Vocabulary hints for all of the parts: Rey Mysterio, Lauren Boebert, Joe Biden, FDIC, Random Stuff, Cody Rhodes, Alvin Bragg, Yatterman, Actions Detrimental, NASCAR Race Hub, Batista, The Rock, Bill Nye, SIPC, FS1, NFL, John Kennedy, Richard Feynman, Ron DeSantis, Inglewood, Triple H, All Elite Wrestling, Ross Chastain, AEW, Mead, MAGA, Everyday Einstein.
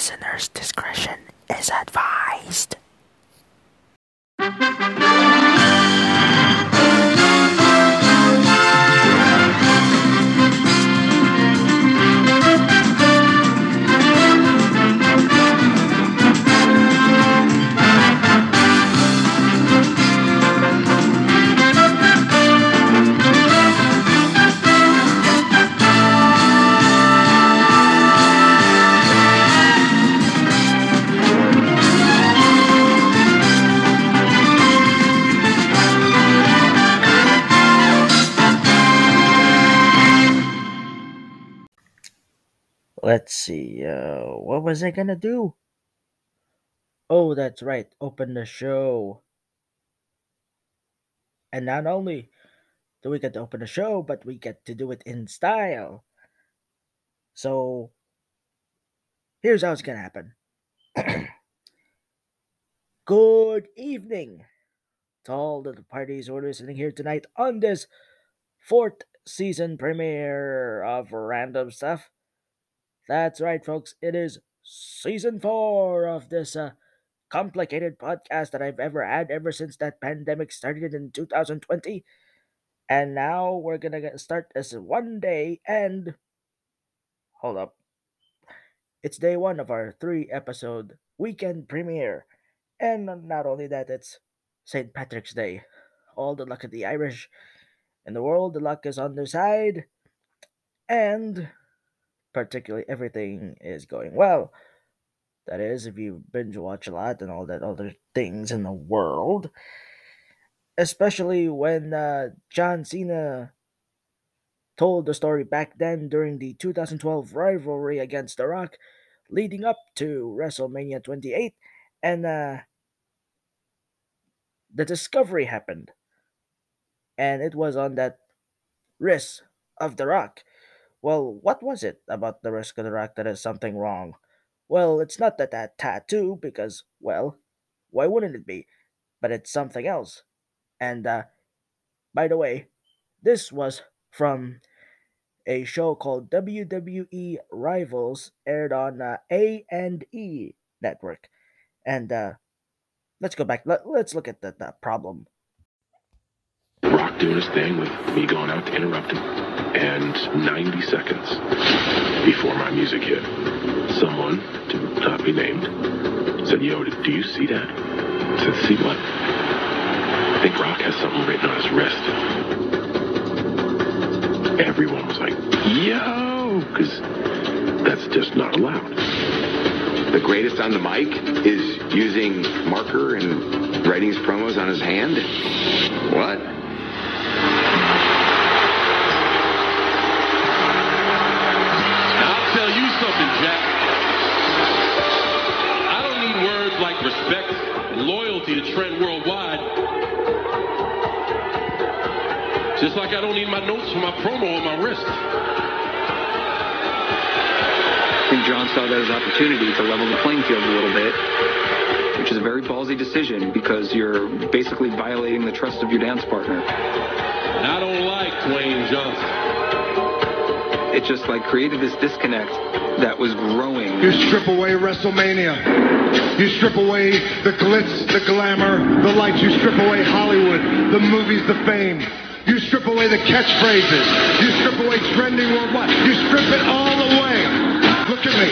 Listener's discretion is advised. Let's see, what was I gonna do? Oh, that's right, open the show. And not only do we get to open the show, but we get to do it in style. So, here's how it's gonna happen. Good evening to all the parties who are listening here tonight on this 4th season premiere of Random Stuff. That's right, folks. It is season 4 of this complicated podcast that I've ever had ever since that pandemic started in 2020. And now we're going to start this one day and... Hold up. It's day 1 of our 3-episode weekend premiere. And not only that, it's St. Patrick's Day. All the luck of the Irish in the world. The luck is on their side. And... particularly, everything is going well. That is, if you binge watch a lot and all that other things in the world. Especially when John Cena told the story back then during the 2012 rivalry against The Rock, leading up to WrestleMania 28, and the discovery happened. And it was on that wrist of The Rock. Well, what was it about the wrist of The Rock that is something wrong? Well, it's not that tattoo, because, well, why wouldn't it be? But it's something else. And, by the way, this was from a show called WWE Rivals, aired on A&E Network. And, let's go back. Let's look at the problem. The Rock doing his thing with me going out to interrupt him. And 90 seconds before my music hit, someone, to not be named, said, "Yo, do you see that?" I said, "See what?" "I think Rock has something written on his wrist." Everyone was like, "Yo," because that's just not allowed. The greatest on the mic is using marker and writing his promos on his hand. What? Jack, I don't need words like respect and loyalty to trend worldwide. Just like I don't need my notes for my promo on my wrist. I think John saw that as an opportunity to level the playing field a little bit, which is a very ballsy decision because you're basically violating the trust of your dance partner. And I don't like Dwayne Johnson. It just like created this disconnect that was growing. You strip away WrestleMania. You strip away the glitz, the glamour, the lights. You strip away Hollywood, the movies, the fame. You strip away the catchphrases. You strip away trending worldwide. You strip it all away. Look at me.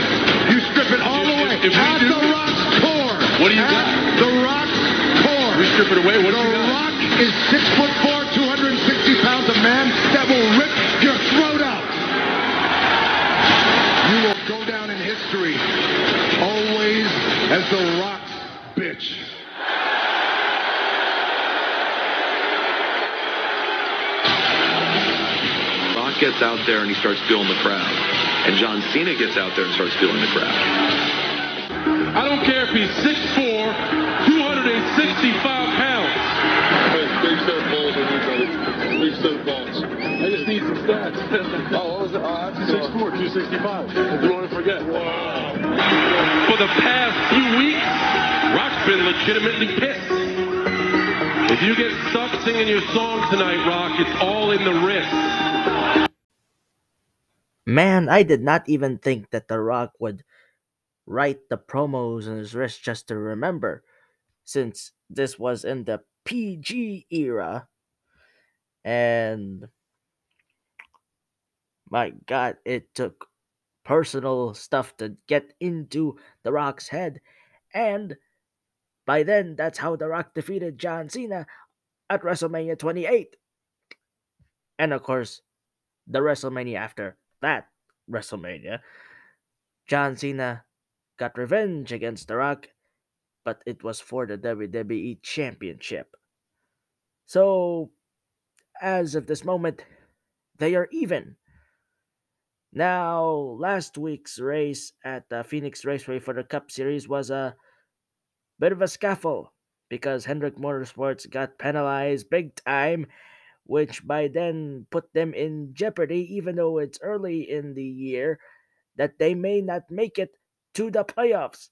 You strip it all away. At The Rock's core. What do you got? The Rock's core. We strip it away. What do you got? The Rock is 6'4", 260 pounds, a man that will rip your throat out. You will go down in history, always as The Rock's bitch. Rock gets out there and he starts feeling the crowd. And John Cena gets out there and starts feeling the crowd. I don't care if he's 6'4", 265 pounds. Big set of balls on you, brother. Big set of balls. I just need some stats. Oh, what was it? 6'4", 265. I don't want to forget. Wow. For the past few weeks, Rock's been legitimately pissed. If you get stuck singing your song tonight, Rock, it's all in the wrist. Man, I did not even think that The Rock would write the promos on his wrist just to remember, since this was in the PG era. And my God, it took personal stuff to get into The Rock's head. And by then, that's how The Rock defeated John Cena at WrestleMania 28. And of course, the WrestleMania after that WrestleMania, John Cena got revenge against The Rock, but it was for the WWE Championship. So, as of this moment, they are even. Now, last week's race at the Phoenix Raceway for the Cup Series was a bit of a scuffle because Hendrick Motorsports got penalized big time, which by then put them in jeopardy, even though it's early in the year, that they may not make it to the playoffs.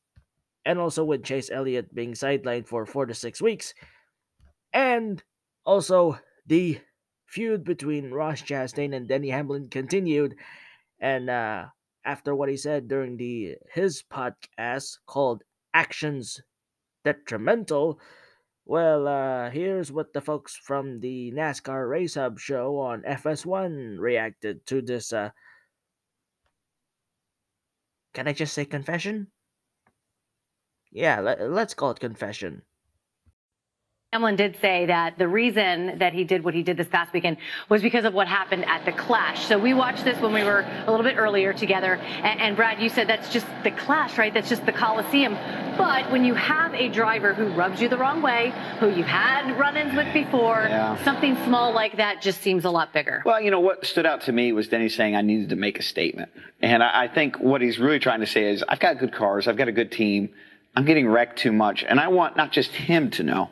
And also with Chase Elliott being sidelined for 4 to 6 weeks. And also the feud between Ross Chastain and Denny Hamlin continued. And after what he said during his podcast called Actions Detrimental, well, here's what the folks from the NASCAR Race Hub show on FS1 reacted to this. Can I just say confession? Yeah, let's call it confession. Hamlin did say that the reason that he did what he did this past weekend was because of what happened at the Clash. So we watched this when we were a little bit earlier together. And Brad, you said that's just the Clash, right? That's just the Coliseum. But when you have a driver who rubs you the wrong way, who you've had run-ins with before, something small like that just seems a lot bigger. Well, you know, what stood out to me was Denny saying I needed to make a statement. And I think what he's really trying to say is I've got good cars. I've got a good team. I'm getting wrecked too much. And I want not just him to know.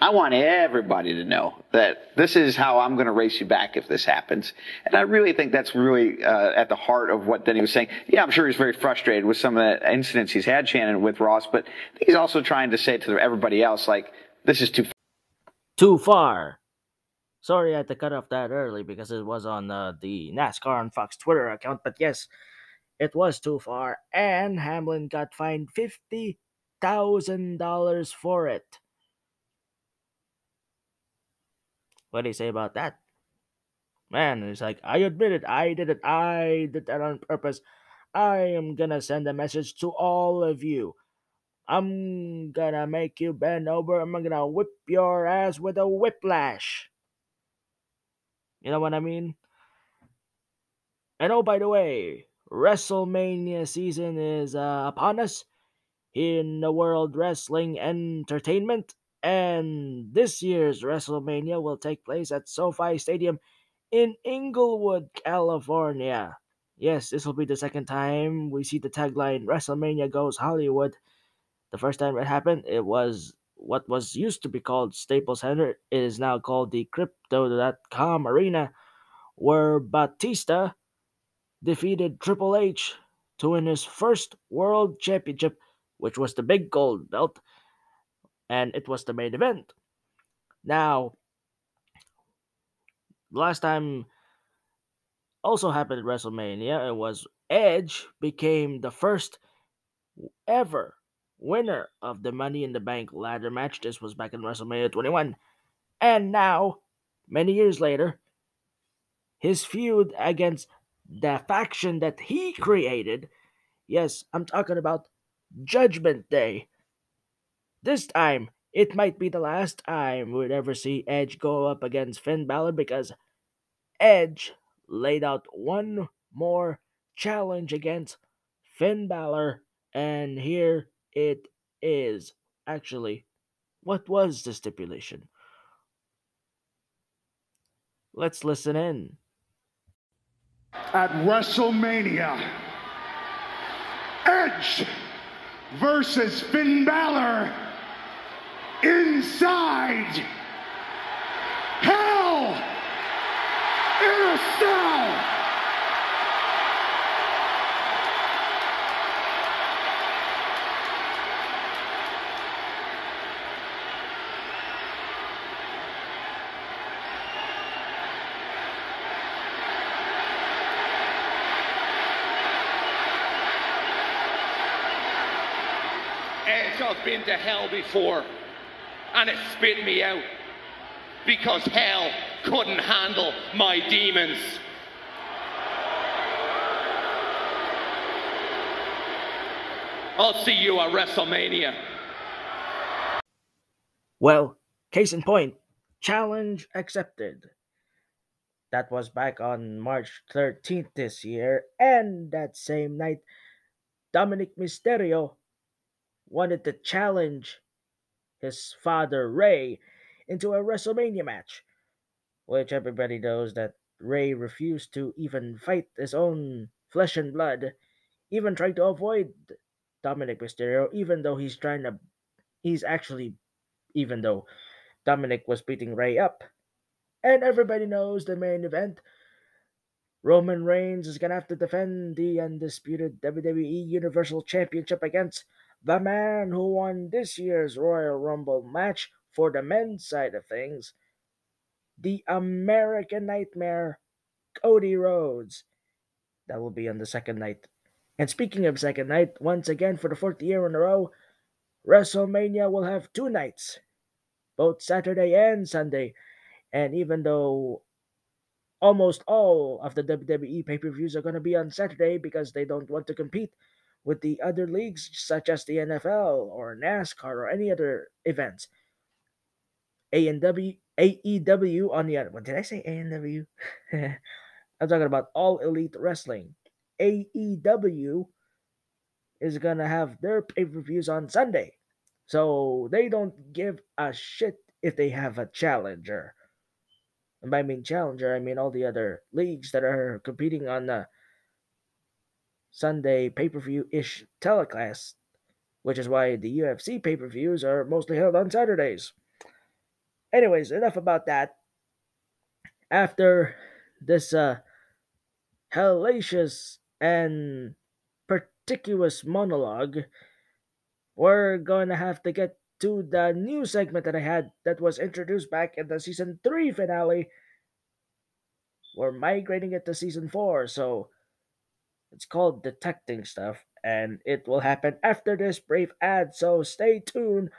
I want everybody to know that this is how I'm going to race you back if this happens. And I really think that's really at the heart of what Denny was saying. Yeah, I'm sure he's very frustrated with some of the incidents he's had, Shannon, with Ross, but he's also trying to say to everybody else, like, this is too far. Sorry I had to cut off that early because it was on the NASCAR on Fox Twitter account. But yes, it was too far. And Hamlin got fined $50,000 for it. What do you say about that? Man, it's like, I admit it. I did that on purpose. I am going to send a message to all of you. I'm going to make you bend over. I'm going to whip your ass with a whiplash. You know what I mean? And oh, by the way, WrestleMania season is upon us in the World Wrestling Entertainment. And this year's WrestleMania will take place at SoFi Stadium in Inglewood, California. Yes, this will be the second time we see the tagline, WrestleMania Goes Hollywood. The first time it happened, it was what was used to be called Staples Center. It is now called the Crypto.com Arena, where Batista defeated Triple H to win his first World Championship, which was the big gold belt. And it was the main event. Now, last time also happened at WrestleMania. It was Edge became the first ever winner of the Money in the Bank ladder match. This was back in WrestleMania 21. And now, many years later, his feud against the faction that he created. Yes, I'm talking about Judgment Day. This time, it might be the last time we'd ever see Edge go up against Finn Balor because Edge laid out one more challenge against Finn Balor, and here it is. Actually, what was the stipulation? Let's listen in. At WrestleMania, Edge versus Finn Balor. Inside Hell in a Cell. Edge, I've been to hell before, and it spit me out, because hell couldn't handle my demons. I'll see you at WrestleMania. Well, case in point, challenge accepted. That was back on March 13th this year, and that same night, Dominic Mysterio wanted to challenge his father, Rey, into a WrestleMania match, which everybody knows that Rey refused to even fight his own flesh and blood, even trying to avoid Dominic Mysterio, even though Dominic was beating Rey up. And everybody knows the main event, Roman Reigns is going to have to defend the undisputed WWE Universal Championship against the man who won this year's Royal Rumble match for the men's side of things, the American Nightmare, Cody Rhodes. That will be on the second night. And speaking of second night, once again for the fourth year in a row, WrestleMania will have two nights, both Saturday and Sunday. And even though almost all of the WWE pay-per-views are going to be on Saturday because they don't want to compete with the other leagues such as the NFL or NASCAR or any other events. AEW on the other. What did I say? AEW? I'm talking about All Elite Wrestling. AEW is going to have their pay-per-views on Sunday. So they don't give a shit if they have a challenger. And by mean challenger, I mean all the other leagues that are competing on the Sunday pay-per-view-ish telecast, which is why the UFC pay-per-views are mostly held on Saturdays. Anyways, enough about that. After this hellacious and particuous monologue, we're going to have to get to the new segment that I had that was introduced back in the Season 3 finale. We're migrating it to Season 4, so it's called Detecting Stuff, and it will happen after this brief ad, so stay tuned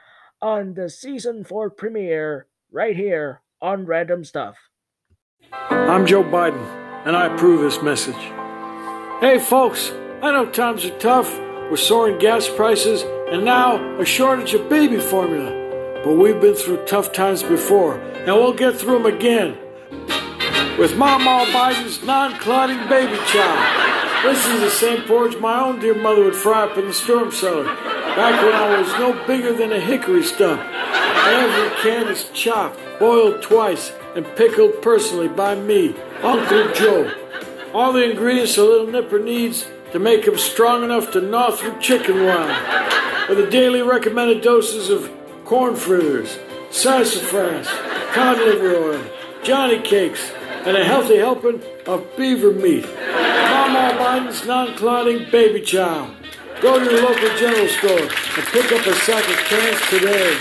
on the Season 4 premiere right here on Random Stuff. I'm Joe Biden, and I approve this message. Hey folks, I know times are tough with soaring gas prices and now a shortage of baby formula, but we've been through tough times before, and we'll get through them again with Mama Biden's non-clotting baby chow. This is the same porridge my own dear mother would fry up in the storm cellar, back when I was no bigger than a hickory stump. Every can is chopped, boiled twice, and pickled personally by me, Uncle Joe. All the ingredients a little nipper needs to make him strong enough to gnaw through chicken wire, with the daily recommended doses of corn fritters, sassafras, cod liver oil, Johnny cakes, and a healthy helping of beaver meat. Mama Biden's non-clotting baby chow. Go to your local general store and pick up a sack of cans today.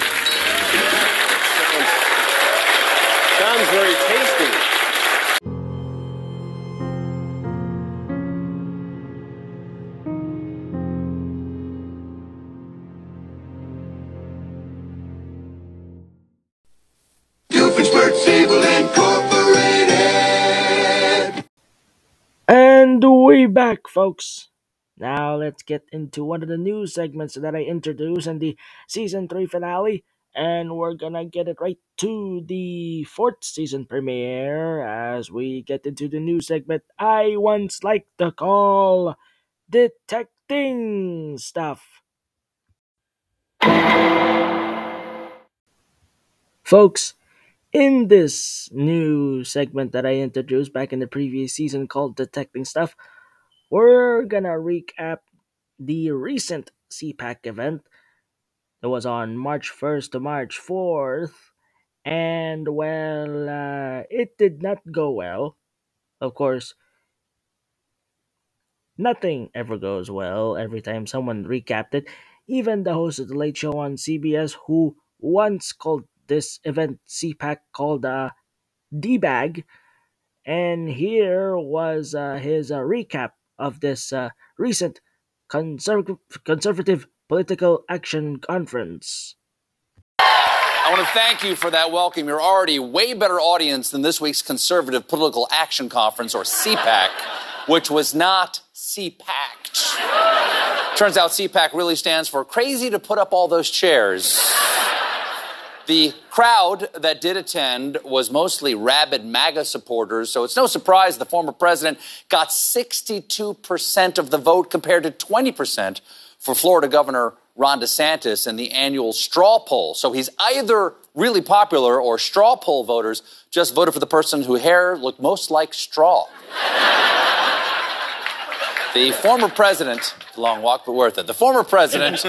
Sounds very tasty. We back, folks. Now let's get into one of the new segments that I introduced in the Season 3 finale, and we're gonna get it right to the fourth season premiere as we get into the new segment I once liked to call Detecting Stuff. Folks, in this new segment that I introduced back in the previous season called Detecting Stuff, we're gonna recap the recent CPAC event that was on March 1st to March 4th, and well, it did not go well. Of course, nothing ever goes well every time someone recapped it. Even the host of The Late Show on CBS, who once called this event CPAC, called D-Bag, and here was his recap of this recent conservative Political Action Conference. I want to thank you for that welcome. You're already a way better audience than this week's Conservative Political Action Conference, or CPAC, which was not CPAC'd. Turns out CPAC really stands for Crazy to Put Up All Those Chairs. The crowd that did attend was mostly rabid MAGA supporters, so it's no surprise the former president got 62% of the vote compared to 20% for Florida Governor Ron DeSantis in the annual straw poll. So he's either really popular or straw poll voters just voted for the person whose hair looked most like straw. The former president, long walk but worth it, the former president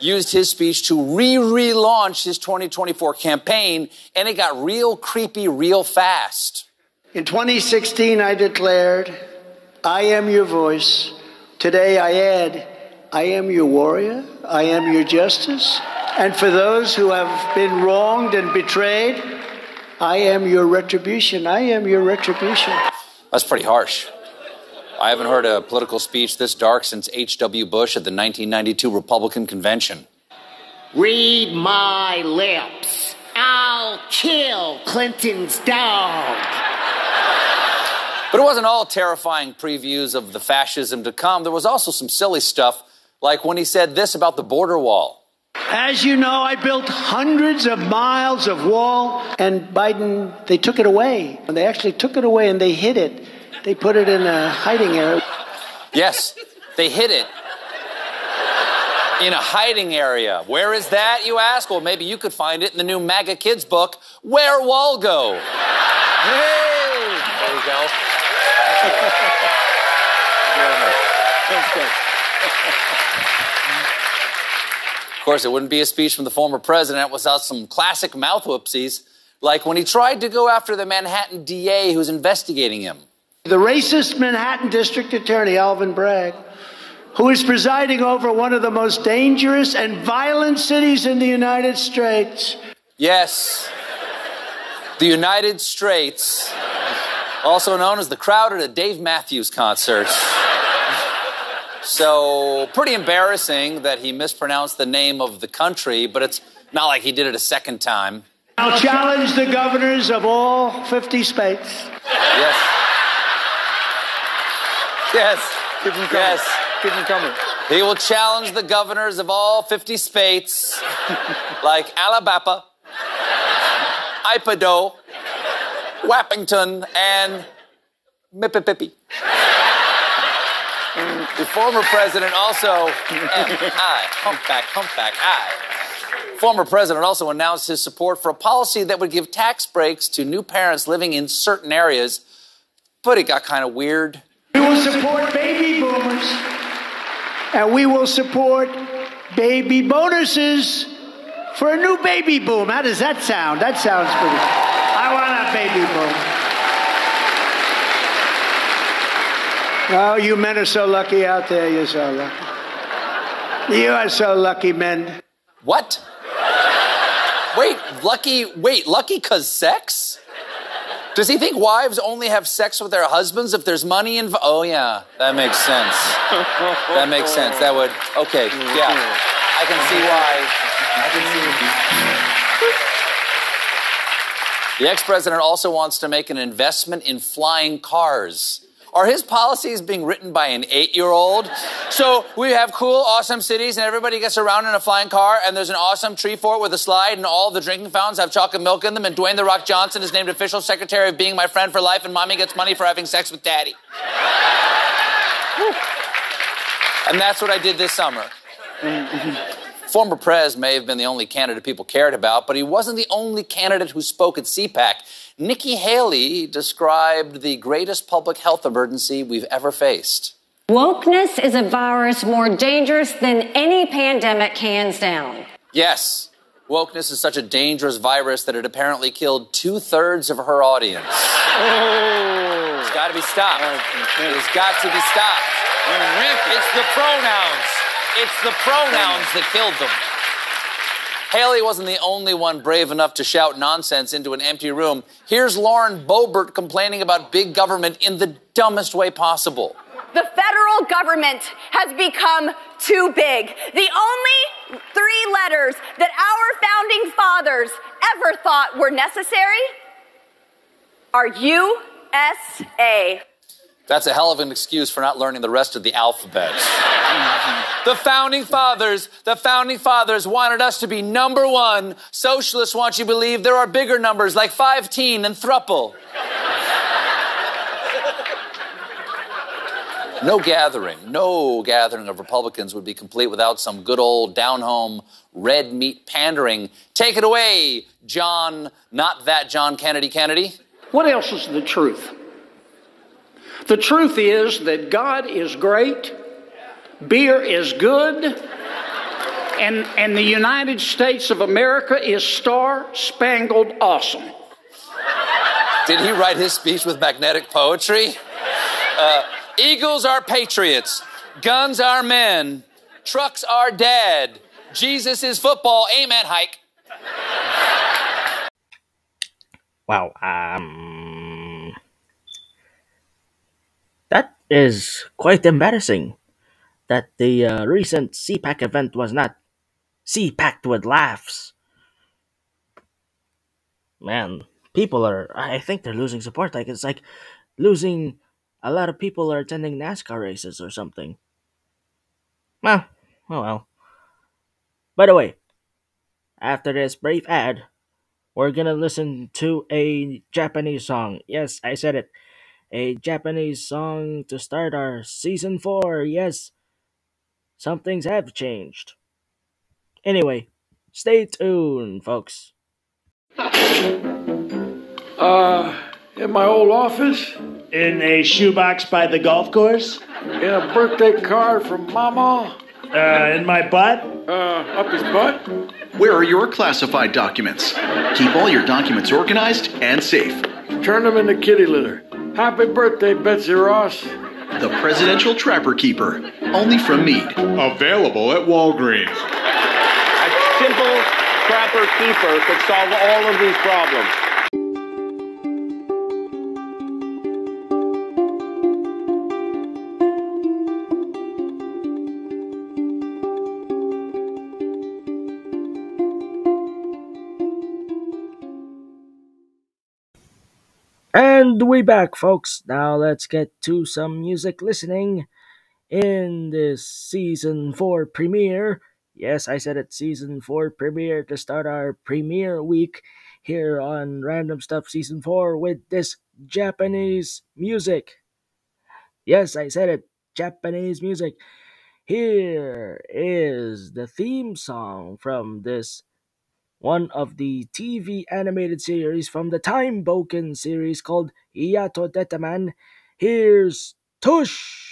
used his speech to relaunch his 2024 campaign, and it got real creepy real fast. In 2016, I declared, I am your voice. Today I add, I am your warrior, I am your justice, and for those who have been wronged and betrayed, I am your retribution, I am your retribution. That's pretty harsh. I haven't heard a political speech this dark since H.W. Bush at the 1992 Republican Convention. Read my lips. I'll kill Clinton's dog. But it wasn't all terrifying previews of the fascism to come. There was also some silly stuff, like when he said this about the border wall. As you know, I built hundreds of miles of wall, and Biden, they took it away. And they actually took it away and they hid it. They put it in a hiding area. Yes, they hid it in a hiding area. Where is that, you ask? Well, maybe you could find it in the new MAGA Kids book, Where Wall Go? Yay! There we go. Of course, it wouldn't be a speech from the former president without some classic mouth whoopsies, like when he tried to go after the Manhattan DA who's investigating him. The racist Manhattan District Attorney, Alvin Bragg, who is presiding over one of the most dangerous and violent cities in the United States. Yes, the United States. Also known as the crowd at a Dave Matthews concert. So, pretty embarrassing that he mispronounced the name of the country, but it's not like he did it a second time. I'll challenge the governors of all 50 states. Yes. Yes. Keep them coming. Yes. Keep them coming. He will challenge the governors of all 50 states, like Alabama, Idaho, Wappington, and Mississippi. The former president also... Former president also announced his support for a policy that would give tax breaks to new parents living in certain areas, but it got kind of weird. We will support baby boomers, and we will support baby bonuses for a new baby boom. How does that sound? That sounds pretty... I want a baby boom. Oh, you men are so lucky out there. You're so lucky. You are so lucky, men. What? Wait, lucky 'cause sex? Does he think wives only have sex with their husbands if there's money involved? Oh, yeah, that makes sense. That makes sense. That would, okay, yeah. I can see why. I can see. The ex-president also wants to make an investment in flying cars. Are his policies being written by an 8-year-old? So we have cool, awesome cities, and everybody gets around in a flying car, and there's an awesome tree fort with a slide, and all the drinking fountains have chocolate milk in them, and Dwayne The Rock Johnson is named official secretary of being my friend for life, and mommy gets money for having sex with daddy. And that's what I did this summer. Former Prez may have been the only candidate people cared about, but he wasn't the only candidate who spoke at CPAC. Nikki Haley described the greatest public health emergency we've ever faced. Wokeness is a virus more dangerous than any pandemic, hands down. Yes, wokeness is such a dangerous virus that it apparently killed 2/3 of her audience. Oh. It's got to be stopped. It's got to be stopped. It's the pronouns. It's the pronouns that killed them. Haley wasn't the only one brave enough to shout nonsense into an empty room. Here's Lauren Boebert complaining about big government in the dumbest way possible. The federal government has become too big. The only three letters that our founding fathers ever thought were necessary are USA. That's a hell of an excuse for not learning the rest of the alphabet. The founding fathers wanted us to be number one. Socialists want you to believe there are bigger numbers like 15 and thruple. No gathering of Republicans would be complete without some good old down-home red meat pandering. Take it away, John, not that John Kennedy Kennedy. What else is the truth? The truth is that God is great, beer is good, and the United States of America is star-spangled awesome. Did he write his speech with magnetic poetry? Eagles are patriots, guns are men, trucks are dead, Jesus is football, amen, hike. Wow, that is quite embarrassing that the recent CPAC event was not CPAC'd with laughs. Man, people are, I think they're losing support. Like, it's like losing... A lot of people are attending NASCAR races or something. Well, oh well. By the way, after this brief ad, we're gonna listen to a Japanese song. Yes, I said it. A Japanese song to start our season 4. Yes, some things have changed. Anyway, stay tuned, folks. In my old office? In a shoebox by the golf course? In a birthday card from Mama? In my butt? Up his butt? Where are your classified documents? Keep all your documents organized and safe. Turn them into kitty litter. Happy birthday, Betsy Ross. The Presidential Trapper Keeper. Only from Mead. Available at Walgreens. A simple Trapper Keeper could solve all of these problems. And we back, folks. Now let's get to some music listening in this season 4 premiere. Yes, I said it, season 4 premiere to start our premiere week here on Random Stuff season 4 with this Japanese music. Yes, I said it, Japanese music. Here is the theme song from this one of the TV animated series from the Time Bokan series called Yatterman. Here's TUSH!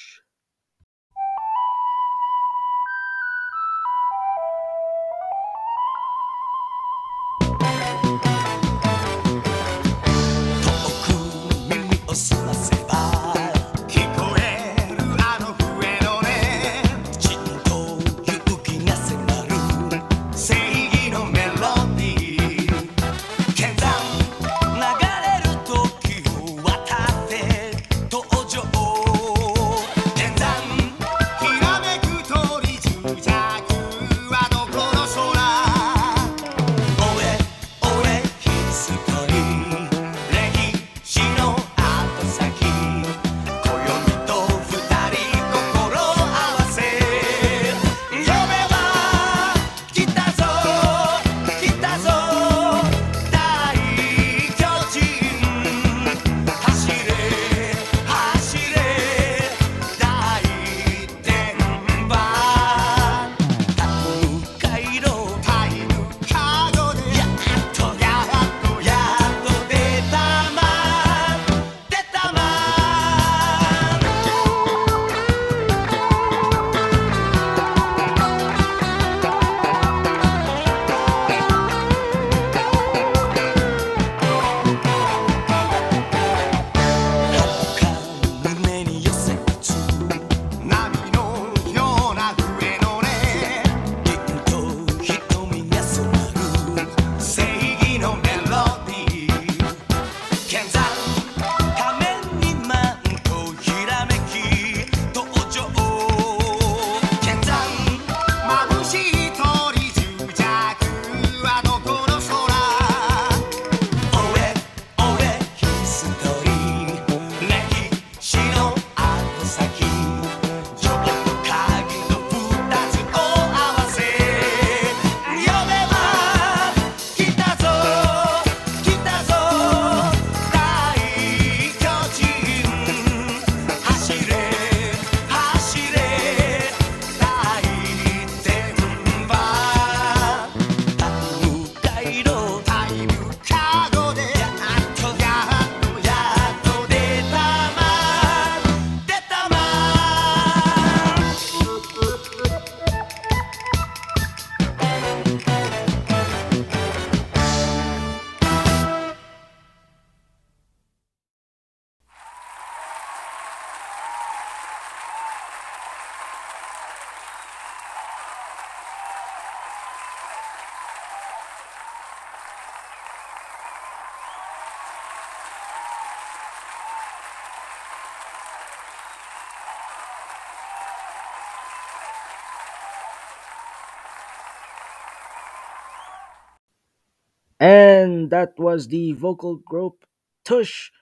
And that was the vocal group TUSH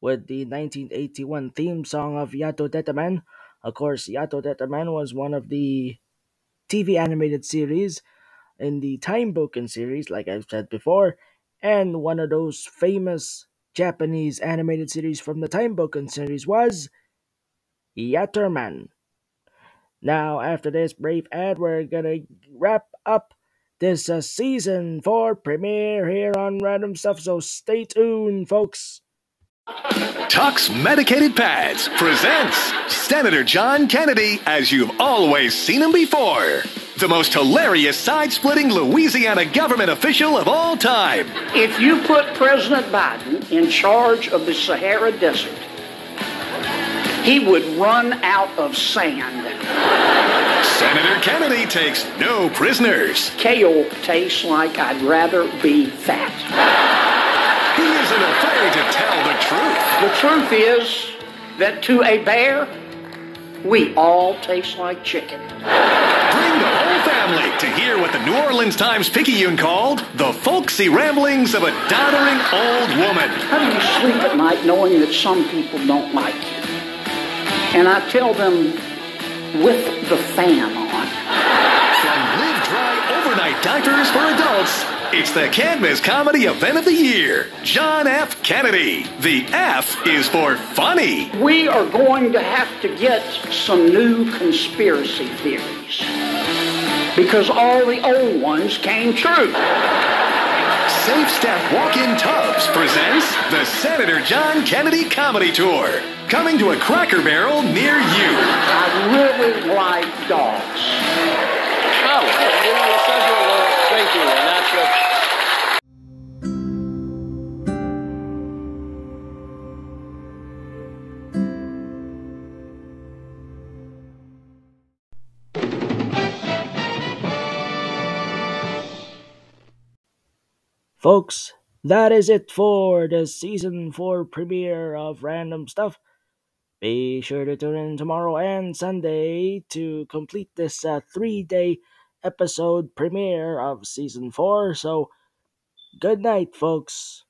with the 1981 theme song of Yatterman. Of course, Yatterman was one of the TV animated series in the Time Bokan series, like I've said before, and one of those famous Japanese animated series from the Time Bokan series was Yatterman. Now, after this brief ad, we're gonna wrap up this season 4 premiere here on Random Stuff, so stay tuned, folks. Tux Medicated Pads presents Senator John Kennedy as you've always seen him before. The most hilarious, side-splitting Louisiana government official of all time. If you put President Biden in charge of the Sahara Desert, he would run out of sand. Senator Kennedy takes no prisoners. Kale tastes like I'd rather be fat. He isn't afraid to tell the truth. The truth is that to a bear, we all taste like chicken. Bring the whole family to hear what the New Orleans Times-Picayune called the folksy ramblings of a doddering old woman. How do you sleep at night knowing that some people don't like you? And I tell them, with the fan on. From Live Dry Overnight Diapers for Adults, it's the can't-miss comedy event of the year, John F. Kennedy. The F is for funny. We are going to have to get some new conspiracy theories, because all the old ones came true. Safe Step Walk-In Tubs presents the Senator John Kennedy Comedy Tour, coming to a Cracker Barrel near you. I really like dogs. Oh, you know, it says you're a little thank you, and that's what... Folks, that is it for the Season 4 premiere of Random Stuff. Be sure to tune in tomorrow and Sunday to complete this 3-day episode premiere of Season 4. So, good night, folks.